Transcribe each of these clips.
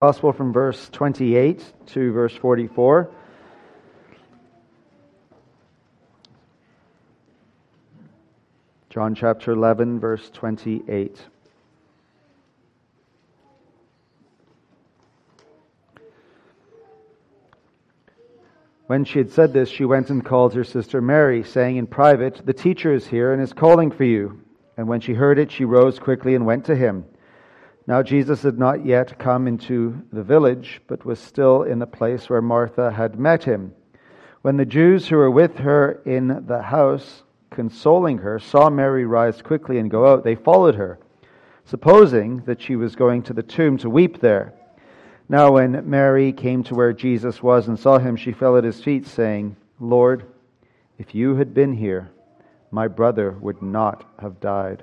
Gospel from verse 28 to verse 44. John chapter 11, verse 28. When she had said this, she went and called her sister Mary, saying in private, "The teacher is here and is calling for you." And when she heard it, she rose quickly and went to him. Now Jesus had not yet come into the village, but was still in the place where Martha had met him. When the Jews who were with her in the house, consoling her, saw Mary rise quickly and go out, they followed her, supposing that she was going to the tomb to weep there. Now when Mary came to where Jesus was and saw him, she fell at his feet, saying, "Lord, if you had been here, my brother would not have died."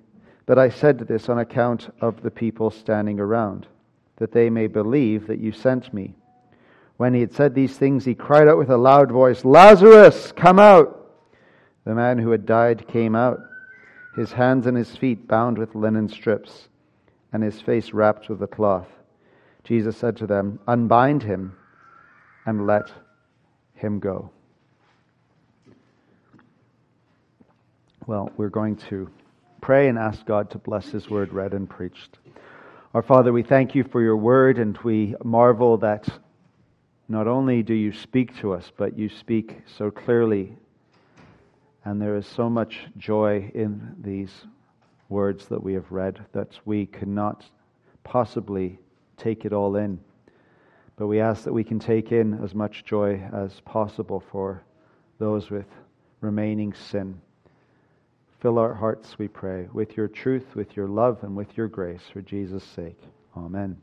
But I said this on account of the people standing around, that they may believe that you sent me." When he had said these things, he cried out with a loud voice, "Lazarus, come out!" The man who had died came out, his hands and his feet bound with linen strips, and his face wrapped with a cloth. Jesus said to them, "Unbind him and let him go." Well, we're going to pray and ask God to bless His Word read and preached. Our Father, we thank You for Your Word, and we marvel that not only do You speak to us, but You speak so clearly, and there is so much joy in these words that we have read that we cannot possibly take it all in. But we ask that we can take in as much joy as possible for those with remaining sin. Fill our hearts, we pray, with Your truth, with Your love, and with Your grace, for Jesus' sake. Amen.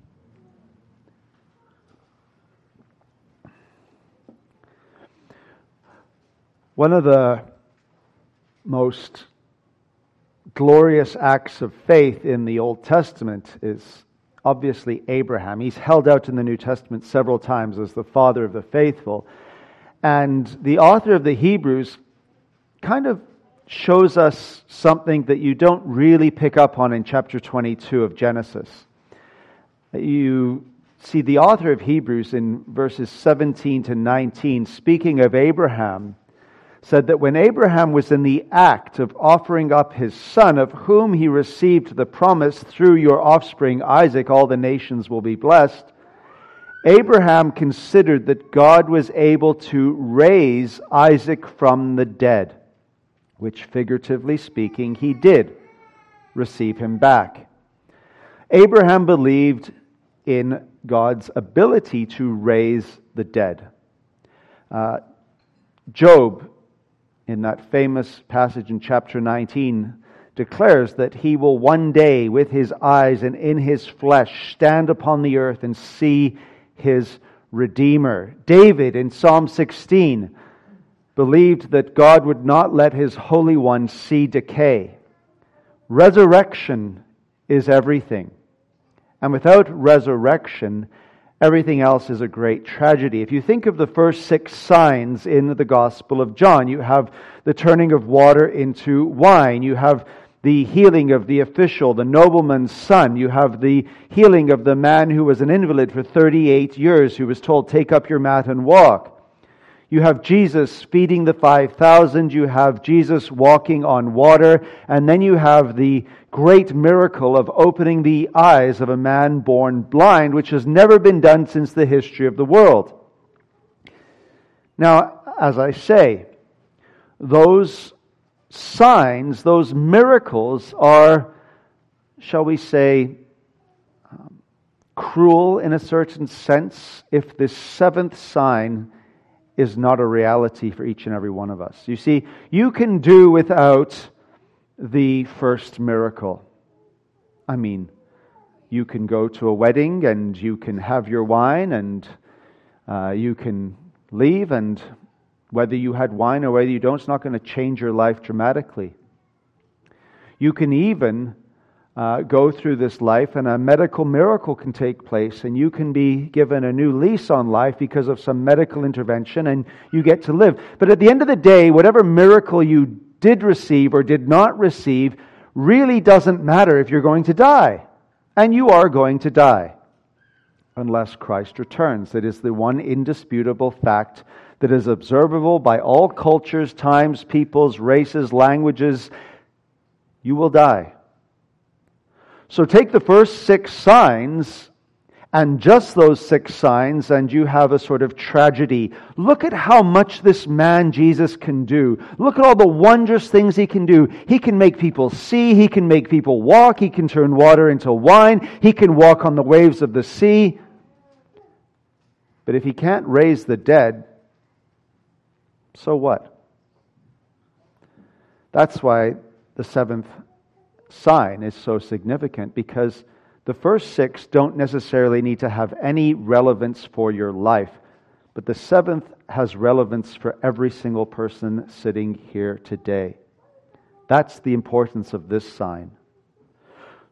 One of the most glorious acts of faith in the Old Testament is obviously Abraham. He's held out in the New Testament several times as the father of the faithful. And the author of the Hebrews kind of shows us something that you don't really pick up on in chapter 22 of Genesis. You see the author of Hebrews in verses 17 to 19, speaking of Abraham, said that when Abraham was in the act of offering up his son, of whom he received the promise, "Through your offspring Isaac, all the nations will be blessed," Abraham considered that God was able to raise Isaac from the dead, which, figuratively speaking, he did receive him back. Abraham believed in God's ability to raise the dead. Job, in that famous passage in chapter 19, declares that he will one day, with his eyes and in his flesh, stand upon the earth and see his Redeemer. David, in Psalm 16, believed that God would not let His Holy One see decay. Resurrection is everything. And without resurrection, everything else is a great tragedy. If you think of the first 6 signs in the Gospel of John, you have the turning of water into wine. You have the healing of the official, the nobleman's son. You have the healing of the man who was an invalid for 38 years, who was told, "Take up your mat and walk." You have Jesus feeding the 5,000. You have Jesus walking on water. And then you have the great miracle of opening the eyes of a man born blind, which has never been done since the history of the world. Now, as I say, those signs, those miracles are, shall we say, cruel in a certain sense if this seventh sign is not a reality for each and every one of us. You see, you can do without the first miracle. I mean, you can go to a wedding and you can have your wine and you can leave, and whether you had wine or whether you don't, it's not going to change your life dramatically. You can even go through this life and a medical miracle can take place and you can be given a new lease on life because of some medical intervention and you get to live. But at the end of the day, whatever miracle you did receive or did not receive really doesn't matter if you're going to die. And you are going to die unless Christ returns. That is the one indisputable fact that is observable by all cultures, times, peoples, races, languages. You will die. So take the first 6 signs and just those 6 signs and you have a sort of tragedy. Look at how much this man Jesus can do. Look at all the wondrous things he can do. He can make people see. He can make people walk. He can turn water into wine. He can walk on the waves of the sea. But if he can't raise the dead, so what? That's why the seventh sign is so significant, because the first 6 don't necessarily need to have any relevance for your life, but the seventh has relevance for every single person sitting here today. That's the importance of this sign.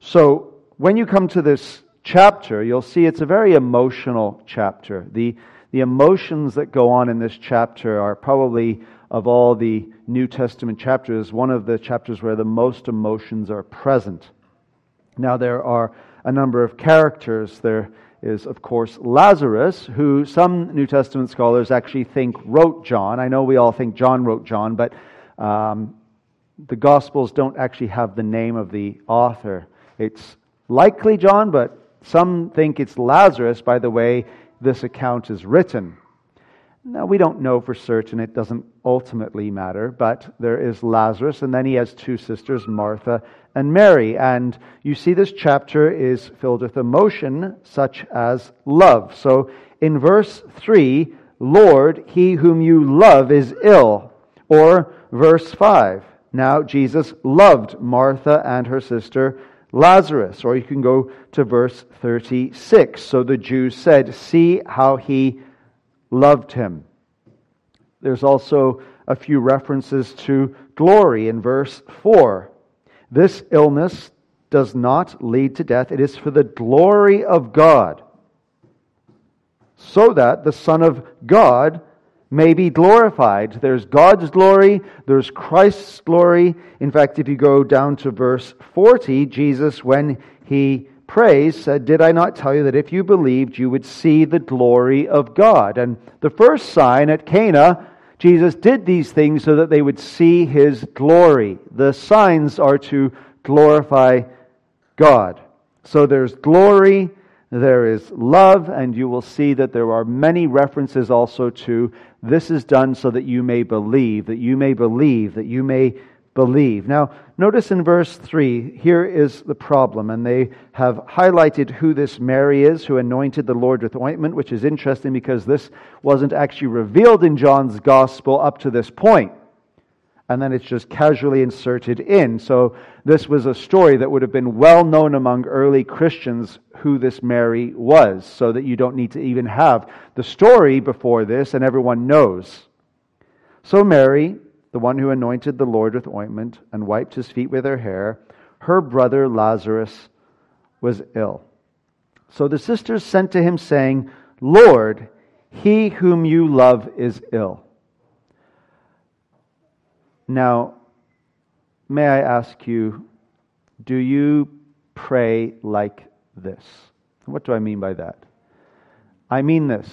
So when you come to this chapter, you'll see it's a very emotional chapter. The emotions that go on in this chapter are probably, of all the New Testament chapters, one of the chapters where the most emotions are present. Now, there are a number of characters. There is, of course, Lazarus, who some New Testament scholars actually think wrote John. I know we all think John wrote John, but the Gospels don't actually have the name of the author. It's likely John, but some think it's Lazarus by the way this account is written. Now, we don't know for certain. It doesn't ultimately matter, but there is Lazarus, and then he has 2 sisters, Martha and Mary. And you see this chapter is filled with emotion such as love. So in verse 3, Lord, he whom you love is ill. Or verse 5, now Jesus loved Martha and her sister Lazarus. Or you can go to verse 36. So the Jews said, see how he loved him. There's also a few references to glory in verse 4. This illness does not lead to death. It is for the glory of God, so that the Son of God may be glorified. There's God's glory. There's Christ's glory. In fact, if you go down to verse 40, Jesus, when he praise said, did I not tell you that if you believed, you would see the glory of God? And the first sign at Cana, Jesus did these things so that they would see his glory. The signs are to glorify God. So there's glory, there is love, and you will see that there are many references also to this is done so that you may believe, that you may believe, that you may believe. Now, notice in verse 3, here is the problem, and they have highlighted who this Mary is, who anointed the Lord with ointment, which is interesting because this wasn't actually revealed in John's Gospel up to this point. And then it's just casually inserted in. So this was a story that would have been well known among early Christians who this Mary was, so that you don't need to even have the story before this, and everyone knows. So Mary, the one who anointed the Lord with ointment and wiped his feet with her hair, her brother Lazarus was ill. So the sisters sent to him saying, Lord, he whom you love is ill. Now, may I ask you, do you pray like this? What do I mean by that? I mean this.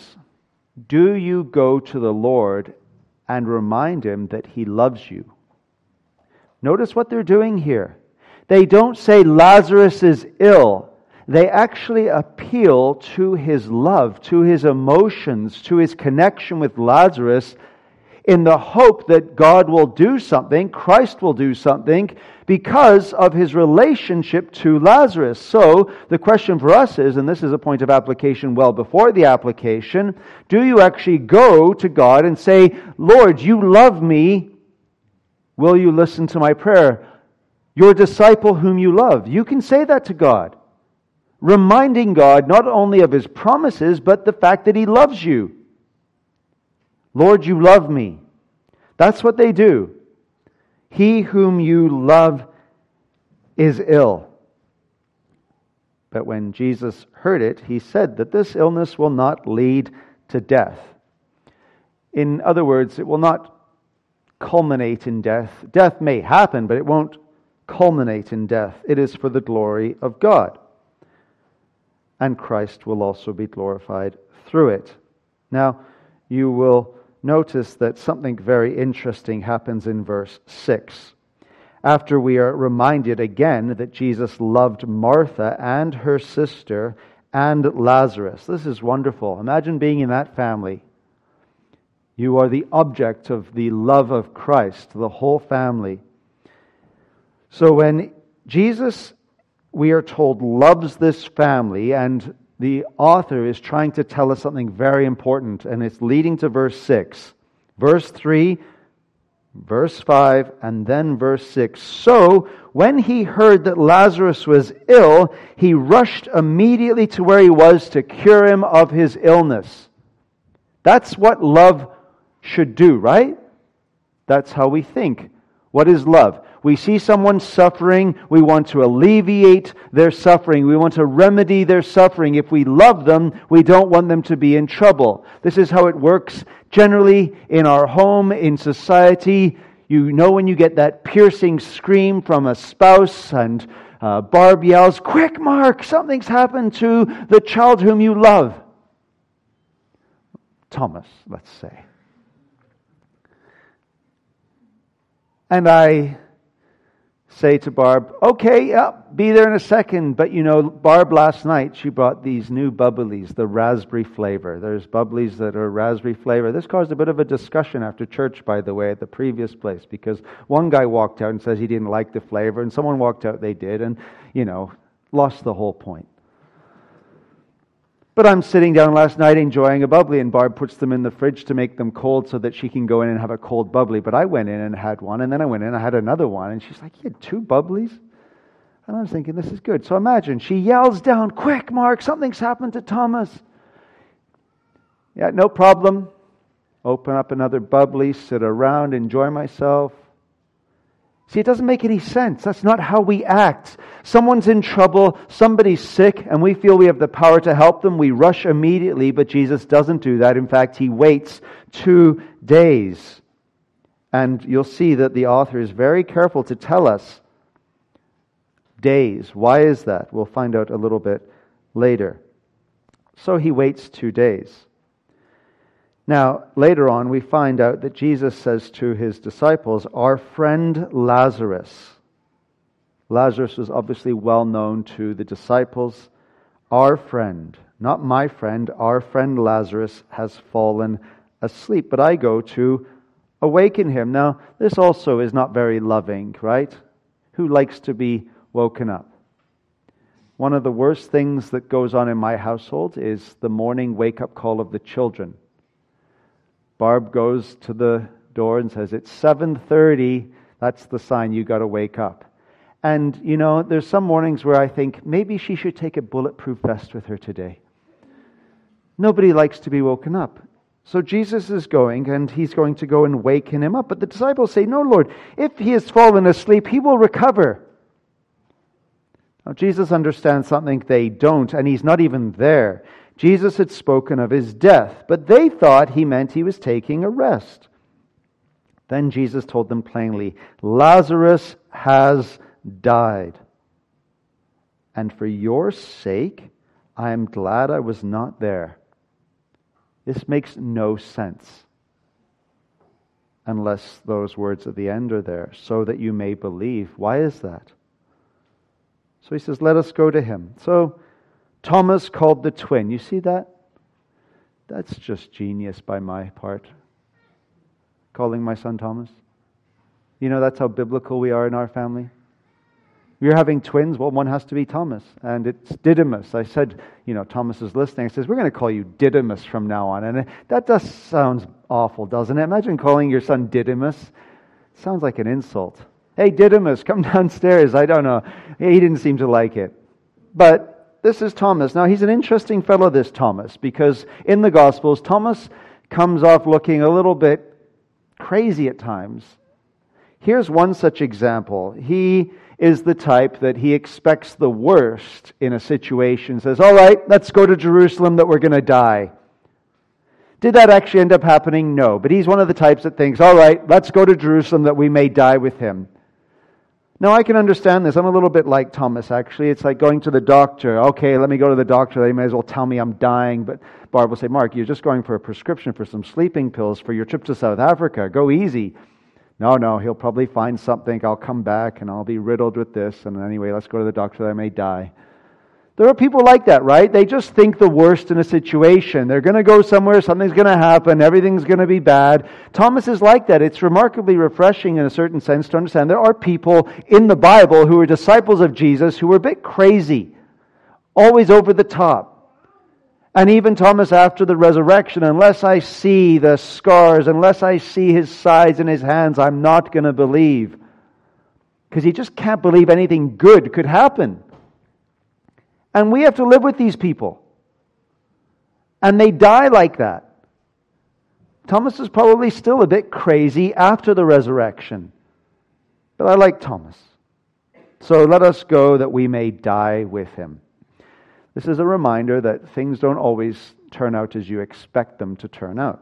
Do you go to the Lord and remind him that he loves you? Notice what they're doing here. They don't say Lazarus is ill. they actually appeal to his love, to his emotions, to his connection with Lazarus in the hope that God will do something, Christ will do something because of his relationship to Lazarus. So the question for us is, and this is a point of application well before the application, do you actually go to God and say, Lord, you love me, will you listen to my prayer? Your disciple whom you love. You can say that to God, reminding God not only of his promises, but the fact that he loves you. Lord, you love me. That's what they do. He whom you love is ill. But when Jesus heard it, he said that this illness will not lead to death. In other words, it will not culminate in death. Death may happen, but it won't culminate in death. It is for the glory of God. And Christ will also be glorified through it. Now, you will notice that something very interesting happens in verse 6. After we are reminded again that Jesus loved Martha and her sister and Lazarus. This is wonderful. Imagine being in that family. You are the object of the love of Christ, the whole family. So when Jesus, we are told, loves this family, and the author is trying to tell us something very important, and it's leading to verse 6. Verse 3, verse 5, and then verse 6. So, when he heard that Lazarus was ill, he rushed immediately to where he was to cure him of his illness. That's what love should do, right? That's how we think. What is love? We see someone suffering, we want to alleviate their suffering. We want to remedy their suffering. If we love them, we don't want them to be in trouble. This is how it works generally in our home, in society. You know when you get that piercing scream from a spouse and Barb yells, "Quick, Mark, something's happened to the child whom you love." Thomas, let's say. And I say to Barb, "Okay, yeah, be there in a second." But you know, Barb last night, she brought these new bubblies, the raspberry flavor. There's bubblies that are raspberry flavor. This caused a bit of a discussion after church, by the way, at the previous place, because one guy walked out and says he didn't like the flavor, and someone walked out, they did, and, you know, lost the whole point. But I'm sitting down last night enjoying a bubbly, and Barb puts them in the fridge to make them cold so that she can go in and have a cold bubbly. But I went in and had one, and then I went in and I had another one. And she's like, "You had two bubblies?" And I was thinking, this is good. So imagine, she yells down, "Quick, Mark, something's happened to Thomas." Yeah, no problem. Open up another bubbly, sit around, enjoy myself. See, it doesn't make any sense. That's not how we act. Someone's in trouble, somebody's sick, and we feel we have the power to help them. We rush immediately, but Jesus doesn't do that. In fact, he waits 2 days. And you'll see that the author is very careful to tell us days. Why is that? We'll find out a little bit later. So he waits 2 days. Now, later on, we find out that Jesus says to his disciples, "Our friend Lazarus." Lazarus was obviously well known to the disciples. "Our friend," not "my friend," "our friend Lazarus has fallen asleep, but I go to awaken him." Now, this also is not very loving, right? Who likes to be woken up? One of the worst things that goes on in my household is the morning wake-up call of the children. Barb goes to the door and says, "It's 7:30. That's the sign you got to wake up." And, you know, there's some mornings where I think maybe she should take a bulletproof vest with her today. Nobody likes to be woken up. So Jesus is going, and he's going to go and waken him up. But the disciples say, "No, Lord, if he has fallen asleep, he will recover." Now, Jesus understands something they don't, and he's not even there. Jesus had spoken of his death, but they thought he meant he was taking a rest. Then Jesus told them plainly, "Lazarus has died. And for your sake, I am glad I was not there." This makes no sense, unless those words at the end are there, "so that you may believe." Why is that? So he says, "Let us go to him." So Thomas called the twin. You see that? That's just genius by my part. Calling my son Thomas. You know, that's how biblical we are in our family. We're having twins. Well, one has to be Thomas. And it's Didymus. I said, you know, Thomas is listening. I says, we're going to call you Didymus from now on. And that just sounds awful, doesn't it? Imagine calling your son Didymus. It sounds like an insult. Hey, Didymus, come downstairs. I don't know. He didn't seem to like it. But this is Thomas. Now, he's an interesting fellow, this Thomas, because in the Gospels, Thomas comes off looking a little bit crazy at times. Here's one such example. He is the type that he expects the worst in a situation, says, all right, let's go to Jerusalem that we're going to die. Did that actually end up happening? No. But he's one of the types that thinks, all right, let's go to Jerusalem that we may die with him. Now, I can understand this. I'm a little bit like Thomas, actually. It's like going to the doctor. Okay, let me go to the doctor. They may as well tell me I'm dying. But Barb will say, Mark, you're just going for a prescription for some sleeping pills for your trip to South Africa. Go easy. No, he'll probably find something. I'll come back and I'll be riddled with this. And anyway, let's go to the doctor. I may die. There are people like that, right? They just think the worst in a situation. They're going to go somewhere. Something's going to happen. Everything's going to be bad. Thomas is like that. It's remarkably refreshing in a certain sense to understand there are people in the Bible who are disciples of Jesus who were a bit crazy, always over the top. And even Thomas after the resurrection, unless I see the scars, unless I see his sides and his hands, I'm not going to believe. Because he just can't believe anything good could happen. And we have to live with these people. And they die like that. Thomas is probably still a bit crazy after the resurrection. But I like Thomas. So let us go that we may die with him. This is a reminder that things don't always turn out as you expect them to turn out.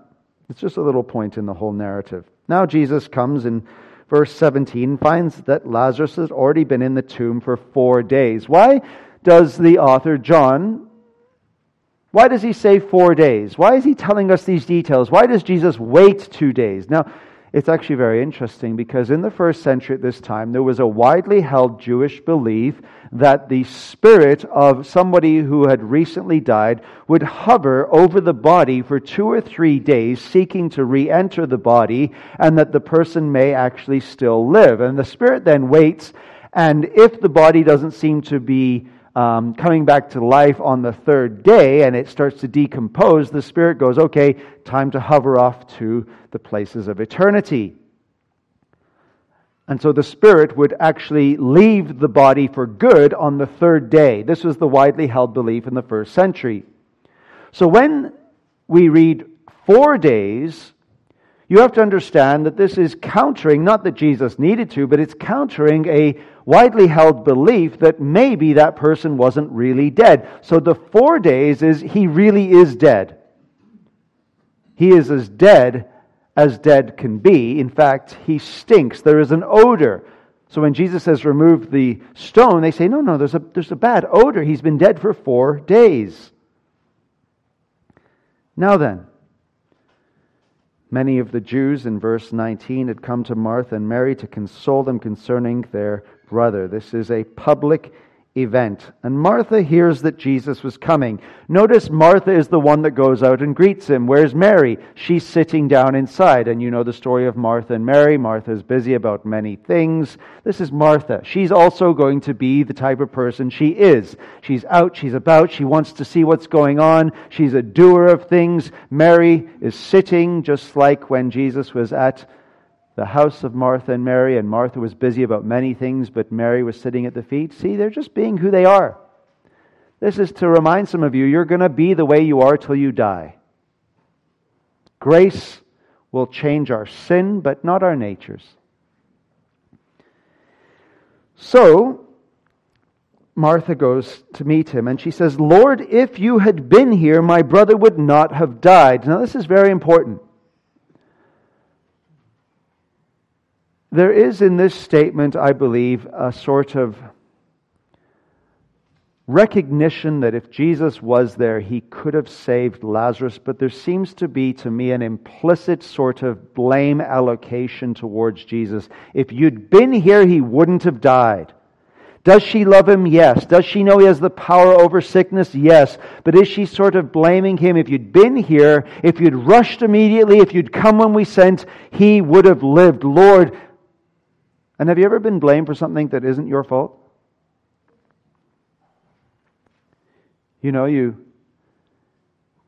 It's just a little point in the whole narrative. Now Jesus comes and verse 17 finds that Lazarus has already been in the tomb for 4 days. Why? Does the author, John, why does he say 4 days? Why is he telling us these details? Why does Jesus wait 2 days? Now, it's actually very interesting because in the first century at this time, there was a widely held Jewish belief that the spirit of somebody who had recently died would hover over the body for 2 or 3 days, seeking to re-enter the body, and that the person may actually still live. And the spirit then waits, and if the body doesn't seem to be coming back to life on the 3rd day and it starts to decompose, the spirit goes, okay, time to hover off to the places of eternity. And so the spirit would actually leave the body for good on the 3rd day. This was the widely held belief in the first century. So when we read 4 days, you have to understand that this is countering, not that Jesus needed to, but it's countering a widely held belief that maybe that person wasn't really dead. So the 4 days is he really is dead. He is as dead can be. In fact, he stinks. There is an odor. So when Jesus says remove the stone, they say, no, there's a bad odor. He's been dead for 4 days. Now then, many of the Jews in verse 19 had come to Martha and Mary to console them concerning their brother. This is a public event. And Martha hears that Jesus was coming. Notice Martha is the one that goes out and greets him. Where's Mary? She's sitting down inside. And you know the story of Martha and Mary. Martha's busy about many things. This is Martha. She's also going to be the type of person she is. She's out, she's about, she wants to see what's going on. She's a doer of things. Mary is sitting, just like when Jesus was at the house of Martha and Mary, and Martha was busy about many things, but Mary was sitting at the feet. See, they're just being who they are. This is to remind some of you, you're going to be the way you are till you die. Grace will change our sin, but not our natures. So, Martha goes to meet him, and she says, Lord, if you had been here, my brother would not have died. Now, this is very important. There is in this statement, I believe, a sort of recognition that if Jesus was there, he could have saved Lazarus, but there seems to be, to me, an implicit sort of blame allocation towards Jesus. If you'd been here, he wouldn't have died. Does she love him? Yes. Does she know he has the power over sickness? Yes. But is she sort of blaming him? If you'd been here, if you'd rushed immediately, if you'd come when we sent, he would have lived. Lord, and have you ever been blamed for something that isn't your fault? You know, you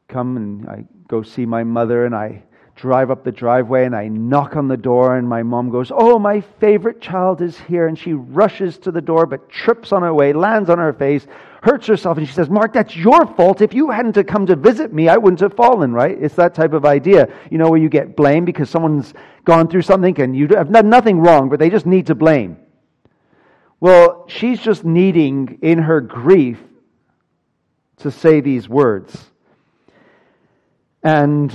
come and I go see my mother and I drive up the driveway and I knock on the door and my mom goes, "Oh, my favorite child is here." And she rushes to the door but trips on her way, lands on her face, hurts herself. And she says, "Mark, that's your fault. If you hadn't have come to visit me, I wouldn't have fallen," right? It's that type of idea, you know, where you get blamed because someone's gone through something and you have done nothing wrong, but they just need to blame. Well, she's just needing in her grief to say these words. And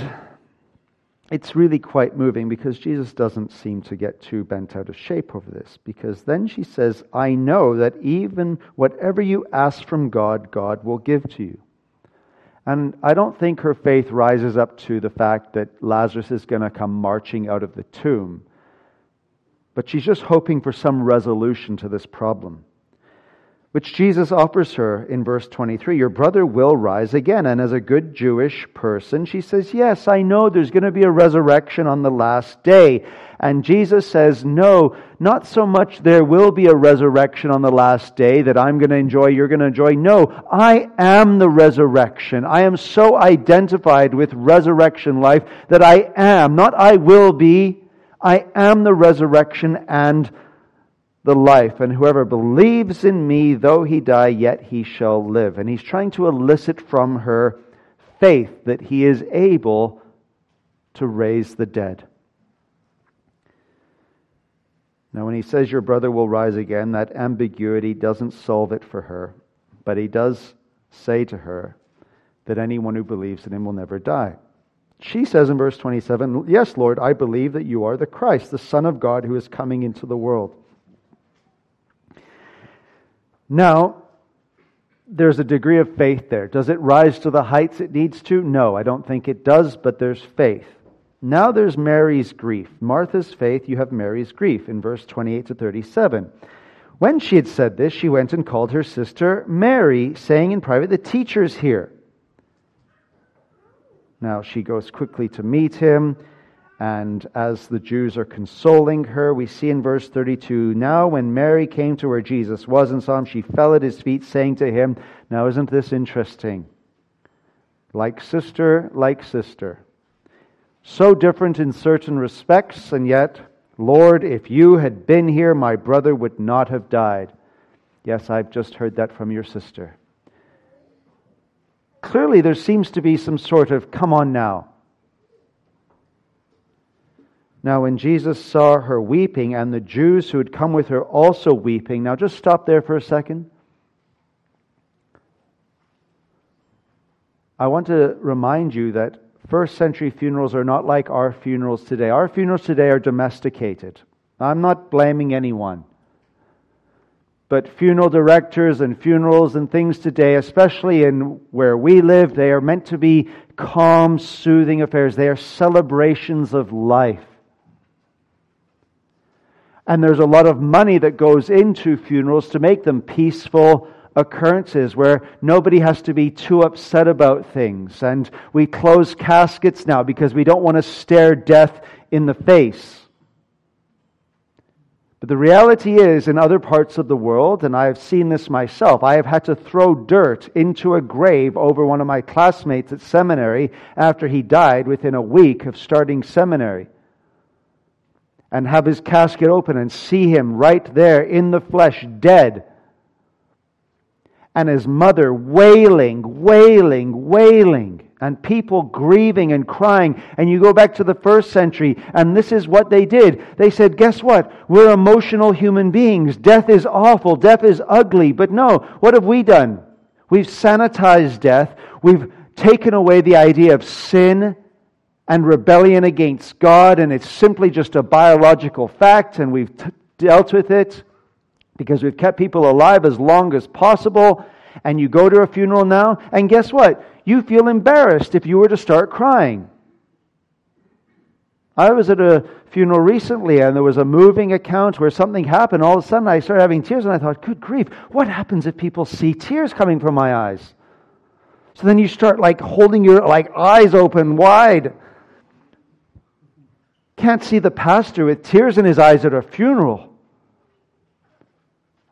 it's really quite moving because Jesus doesn't seem to get too bent out of shape over this, because then she says, "I know that even whatever you ask from God, God will give to you." And I don't think her faith rises up to the fact that Lazarus is going to come marching out of the tomb. But she's just hoping for some resolution to this problem, which Jesus offers her in verse 23. "Your brother will rise again." And as a good Jewish person, she says, "Yes, I know there's going to be a resurrection on the last day." And Jesus says, "No, not so much there will be a resurrection on the last day that I'm going to enjoy, you're going to enjoy. No, I am the resurrection. I am so identified with resurrection life that I am, not I will be, I am the resurrection and the life, and whoever believes in me, though he die, yet he shall live." And he's trying to elicit from her faith that he is able to raise the dead. Now, when he says your brother will rise again, that ambiguity doesn't solve it for her, but he does say to her that anyone who believes in him will never die. She says in verse 27, "Yes, Lord, I believe that you are the Christ, the Son of God, who is coming into the world." Now, there's a degree of faith there. Does it rise to the heights it needs to? No, I don't think it does, but there's faith. Now there's Mary's grief. Martha's faith, you have Mary's grief in verse 28 to 37. "When she had said this, she went and called her sister Mary, saying in private, 'The teacher's here.' Now she goes quickly to meet him. And as the Jews are consoling her, we see in verse 32, "Now when Mary came to where Jesus was and saw him, she fell at his feet, saying to him," now isn't this interesting? Like sister, so different in certain respects, and yet, "Lord, if you had been here, my brother would not have died." "Yes, I've just heard that from your sister." Clearly there seems to be some sort of, come on now. "Now when Jesus saw her weeping, and the Jews who had come with her also weeping." Now just stop there for a second. I want to remind you that first century funerals are not like our funerals today. Our funerals today are domesticated. I'm not blaming anyone. But funeral directors and funerals and things today, especially in where we live, they are meant to be calm, soothing affairs. They are celebrations of life. And there's a lot of money that goes into funerals to make them peaceful occurrences where nobody has to be too upset about things. And we close caskets now because we don't want to stare death in the face. But the reality is, in other parts of the world, and I have seen this myself, I have had to throw dirt into a grave over one of my classmates at seminary after he died within a week of starting seminary, and have his casket open and see him right there in the flesh, dead. And his mother wailing, wailing, wailing, and people grieving and crying. And you go back to the first century, and this is what they did. They said, guess what? We're emotional human beings. Death is awful. Death is ugly. But no, what have we done? We've sanitized death. We've taken away the idea of sin and rebellion against God, and it's simply just a biological fact, and we've dealt with it because we've kept people alive as long as possible. And you go to a funeral now, and guess what? You feel embarrassed if you were to start crying. I was at a funeral recently, and there was a moving account where something happened. All of a sudden, I started having tears, and I thought, good grief, what happens if people see tears coming from my eyes? So then you start holding your eyes open wide. Can't see the pastor with tears in his eyes at a funeral.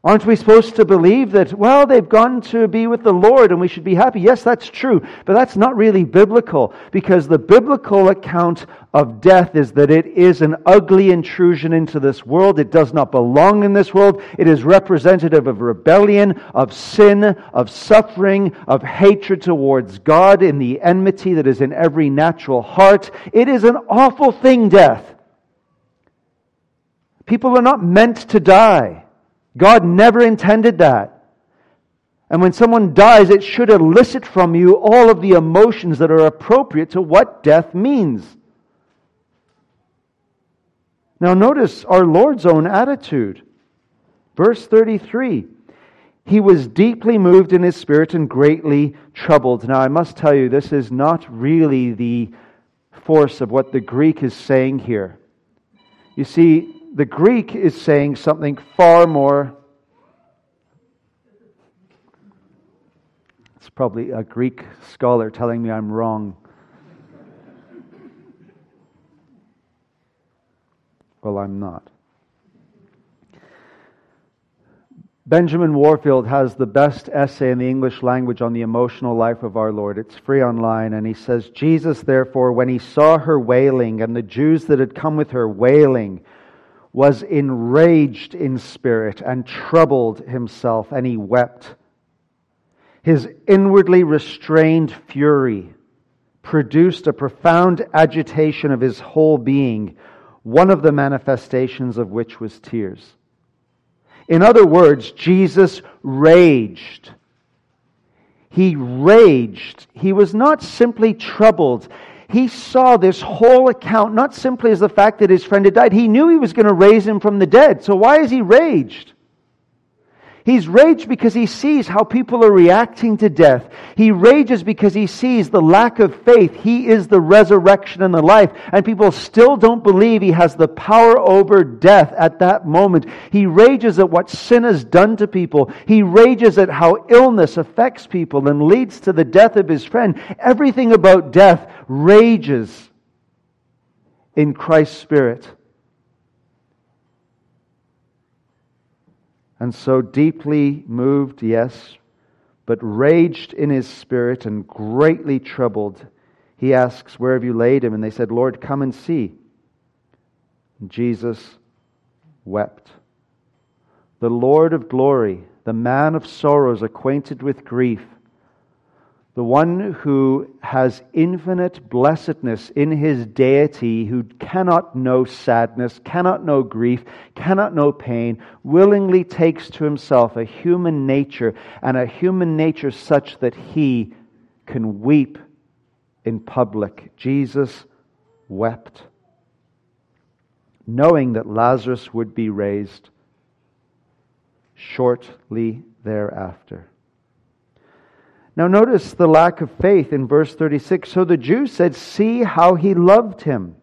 Aren't we supposed to believe that, well, they've gone to be with the Lord and we should be happy? Yes, that's true, but that's not really biblical, because the biblical account of death is that it is an ugly intrusion into this world. It does not belong in this world. It is representative of rebellion, of sin, of suffering, of hatred towards God, in the enmity that is in every natural heart. It is an awful thing, death. People are not meant to die. God never intended that. And when someone dies, it should elicit from you all of the emotions that are appropriate to what death means. Now notice our Lord's own attitude. Verse 33. He was deeply moved in his spirit and greatly troubled. Now I must tell you, this is not really the force of what the Greek is saying here. You see, the Greek is saying something far more. It's probably a Greek scholar telling me I'm wrong. Well, I'm not. Benjamin Warfield has the best essay in the English language on the emotional life of our Lord. It's free online, and he says, Jesus, therefore, when he saw her wailing, and the Jews that had come with her wailing, was enraged in spirit and troubled himself, and he wept. His inwardly restrained fury produced a profound agitation of his whole being, one of the manifestations of which was tears. In other words, Jesus raged. He raged. He was not simply troubled. He saw this whole account, not simply as the fact that his friend had died. He knew he was going to raise him from the dead. So why is he raged? He's raged because he sees how people are reacting to death. He rages because he sees the lack of faith. He is the resurrection and the life. And people still don't believe he has the power over death at that moment. He rages at what sin has done to people. He rages at how illness affects people and leads to the death of his friend. Everything about death rages in Christ's spirit. And so deeply moved, yes, but raged in his spirit and greatly troubled, he asks, where have you laid him? And they said, Lord, come and see. And Jesus wept. The Lord of glory, the man of sorrows, acquainted with grief, the one who has infinite blessedness in his deity, who cannot know sadness, cannot know grief, cannot know pain, willingly takes to himself a human nature, and a human nature such that he can weep in public. Jesus wept, knowing that Lazarus would be raised shortly thereafter. Now notice the lack of faith in verse 36. So the Jews said, see how he loved him.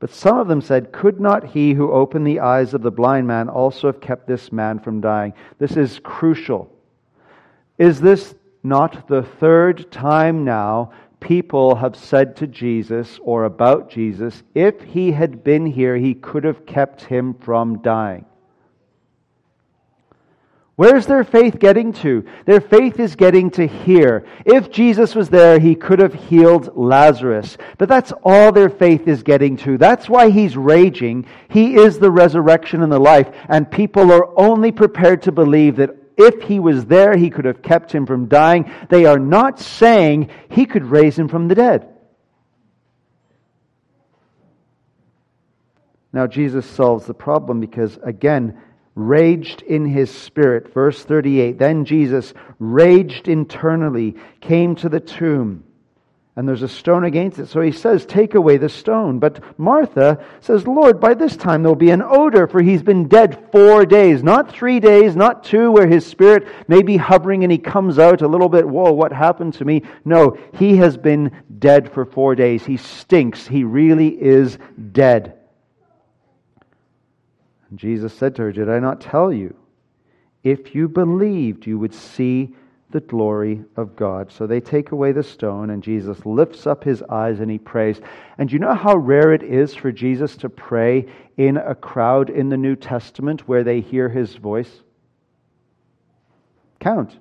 But some of them said, could not he who opened the eyes of the blind man also have kept this man from dying? This is crucial. Is this not the third time now people have said to Jesus or about Jesus, if he had been here, he could have kept him from dying? Where's their faith getting to? Their faith is getting to here. If Jesus was there, he could have healed Lazarus. But that's all their faith is getting to. That's why he's raging. He is the resurrection and the life. And people are only prepared to believe that if he was there, he could have kept him from dying. They are not saying he could raise him from the dead. Now Jesus solves the problem because, again, raged in his spirit. Verse 38, then Jesus, raged internally, came to the tomb And there's a stone against it. So he says, take away the stone. But Martha says, Lord, by this time there'll be an odor, for he's been dead 4 days. Not 3 days, not two, where his spirit may be hovering and he comes out a little bit, whoa, what happened to me? No, he has been dead for 4 days. He stinks. He really is dead. And Jesus said to her, did I not tell you? If you believed, you would see the glory of God. So they take away the stone, and Jesus lifts up his eyes and he prays. And you know how rare it is for Jesus to pray in a crowd in the New Testament where they hear his voice? Count.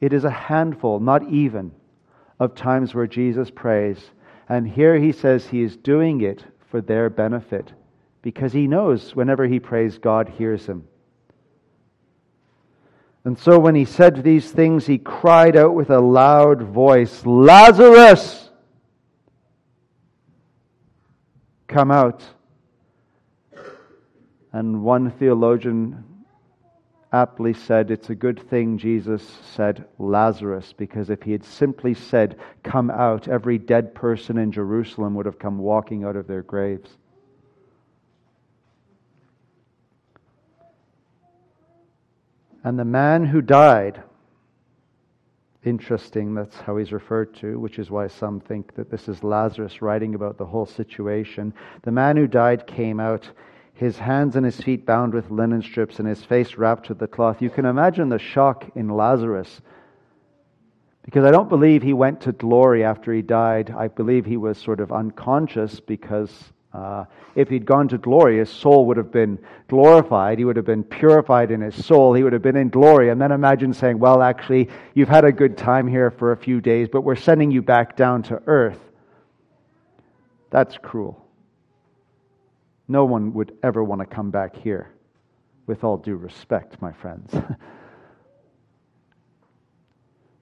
It is a handful, not even, of times where Jesus prays. And here he says he is doing it for their benefit, because he knows whenever he prays, God hears him. And so when he said these things, he cried out with a loud voice, Lazarus, come out. And one theologian aptly said, it's a good thing Jesus said Lazarus, because if he had simply said, come out, every dead person in Jerusalem would have come walking out of their graves. And the man who died, interesting, that's how he's referred to, which is why some think that this is Lazarus writing about the whole situation. The man who died came out, his hands and his feet bound with linen strips and his face wrapped with the cloth. You can imagine the shock in Lazarus, because I don't believe he went to glory after he died. I believe he was sort of unconscious, because if he'd gone to glory, his soul would have been glorified. He would have been purified in his soul. He would have been in glory. And then imagine saying, well, actually, you've had a good time here for a few days, but we're sending you back down to earth. That's cruel. No one would ever want to come back here, with all due respect, my friends.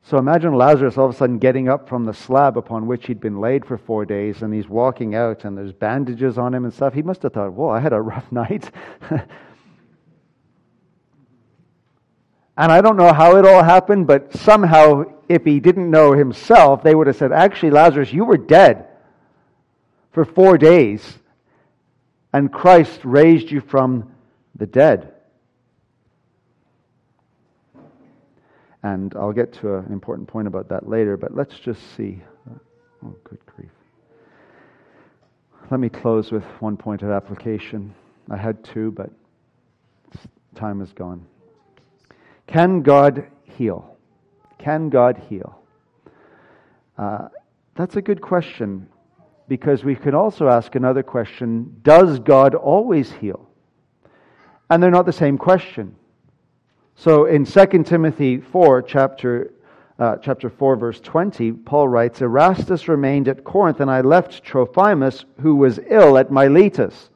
So imagine Lazarus all of a sudden getting up from the slab upon which he'd been laid for 4 days, and he's walking out and there's bandages on him and stuff. He must have thought, whoa, I had a rough night. And I don't know how it all happened, but somehow, if he didn't know himself, they would have said, actually, Lazarus, you were dead for 4 days, and Christ raised you from the dead. And I'll get to an important point about that later, but let's just see. Oh, good grief. Let me close with one point of application. I had two, but time is gone. Can God heal? Can God heal? That's a good question, because we can also ask another question. Does God always heal? And they're not the same question. So in 2 Timothy 4, chapter 4, verse 20, Paul writes, Erastus remained at Corinth, and I left Trophimus, who was ill, at Miletus.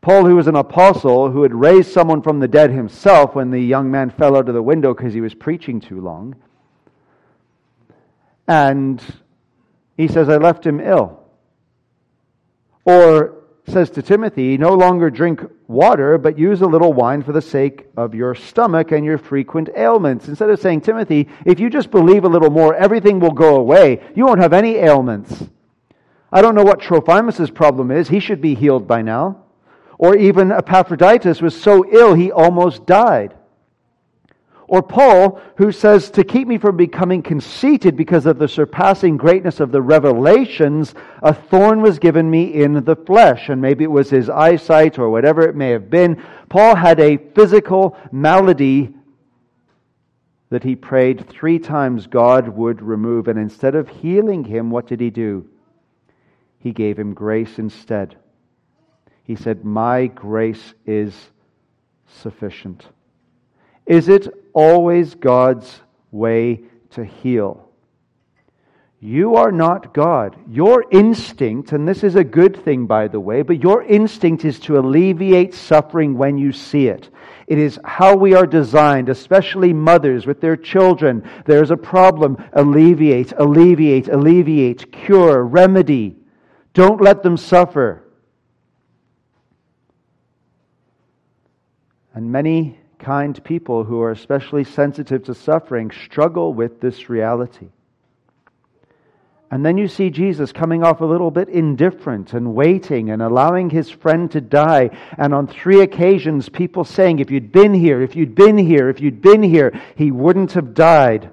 Paul, who was an apostle, who had raised someone from the dead himself when the young man fell out of the window because he was preaching too long. And he says, I left him ill. Or says to Timothy, no longer drink water, but use a little wine for the sake of your stomach and your frequent ailments. Instead of saying, Timothy, if you just believe a little more, everything will go away. You won't have any ailments. I don't know what Trophimus's problem is. He should be healed by now. Or even Epaphroditus was so ill he almost died. Or Paul, who says, to keep me from becoming conceited because of the surpassing greatness of the revelations, a thorn was given me in the flesh. And maybe it was his eyesight or whatever it may have been. Paul had a physical malady that he prayed 3 times God would remove. And instead of healing him, what did he do? He gave him grace instead. He said, my grace is sufficient. Is it always God's way to heal? You are not God. Your instinct, and this is a good thing, by the way, but your instinct is to alleviate suffering when you see it. It is how we are designed, especially mothers with their children. There's a problem. Alleviate, alleviate, alleviate, cure, remedy. Don't let them suffer. And many kind people who are especially sensitive to suffering struggle with this reality. And then you see Jesus coming off a little bit indifferent and waiting and allowing his friend to die. And on three occasions, people saying, if you'd been here, if you'd been here, if you'd been here, he wouldn't have died.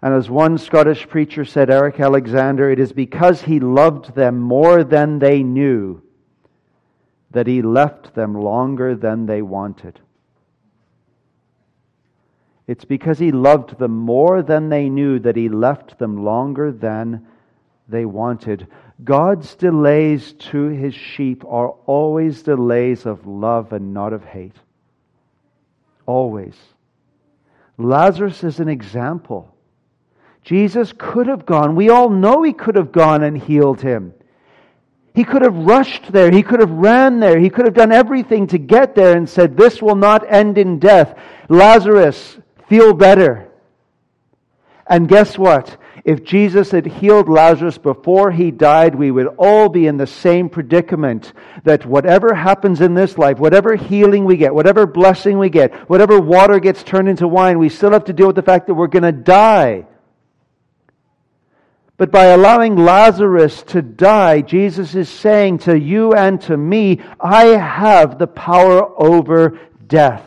And as one Scottish preacher said, Eric Alexander, it is because he loved them more than they knew that he left them longer than they wanted. It's because he loved them more than they knew that he left them longer than they wanted. God's delays to his sheep are always delays of love and not of hate. Always. Lazarus is an example. Jesus could have gone. We all know he could have gone and healed him. He could have rushed there. He could have ran there. He could have done everything to get there and said, this will not end in death. Lazarus, feel better. And guess what? If Jesus had healed Lazarus before he died, we would all be in the same predicament that whatever happens in this life, whatever healing we get, whatever blessing we get, whatever water gets turned into wine, we still have to deal with the fact that we're going to die. But by allowing Lazarus to die, Jesus is saying to you and to me, I have the power over death.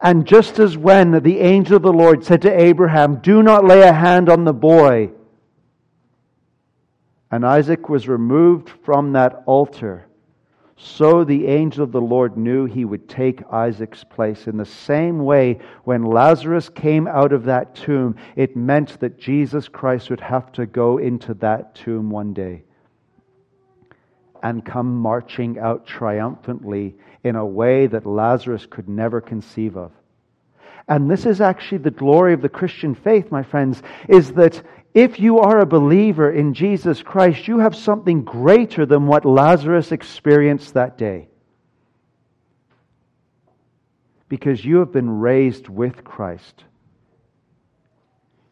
And just as when the angel of the Lord said to Abraham, do not lay a hand on the boy, and Isaac was removed from that altar, so the angel of the Lord knew he would take Isaac's place. In the same way, when Lazarus came out of that tomb, it meant that Jesus Christ would have to go into that tomb one day and come marching out triumphantly in a way that Lazarus could never conceive of. And this is actually the glory of the Christian faith, my friends, is that if you are a believer in Jesus Christ, you have something greater than what Lazarus experienced that day. Because you have been raised with Christ.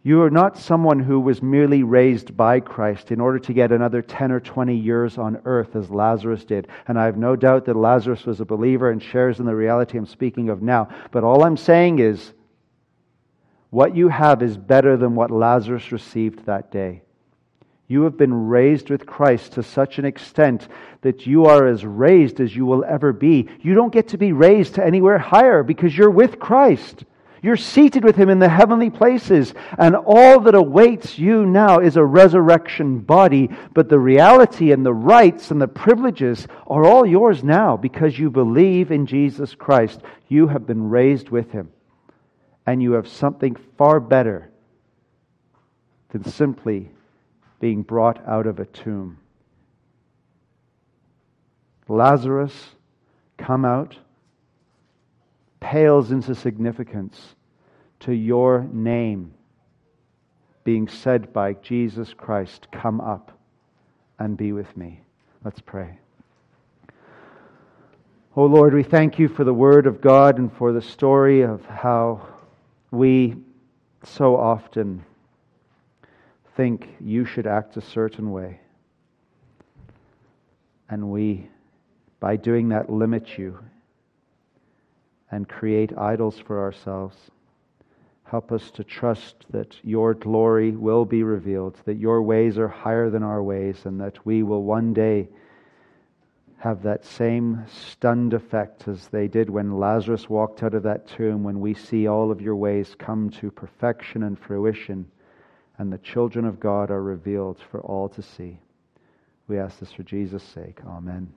You are not someone who was merely raised by Christ in order to get another 10 or 20 years on earth as Lazarus did. And I have no doubt that Lazarus was a believer and shares in the reality I'm speaking of now. But all I'm saying is, what you have is better than what Lazarus received that day. You have been raised with Christ to such an extent that you are as raised as you will ever be. You don't get to be raised to anywhere higher because you're with Christ. You're seated with Him in the heavenly places, and all that awaits you now is a resurrection body, but the reality and the rights and the privileges are all yours now because you believe in Jesus Christ. You have been raised with Him, and you have something far better than simply being brought out of a tomb. Lazarus, come out, pales into significance to your name being said by Jesus Christ, come up and be with me. Let's pray. Oh Lord, we thank you for the Word of God and for the story of how we so often think you should act a certain way. And we, by doing that, limit you and create idols for ourselves. Help us to trust that your glory will be revealed, that your ways are higher than our ways, and that we will one day have that same stunned effect as they did when Lazarus walked out of that tomb, when we see all of your ways come to perfection and fruition, and the children of God are revealed for all to see. We ask this for Jesus' sake. Amen.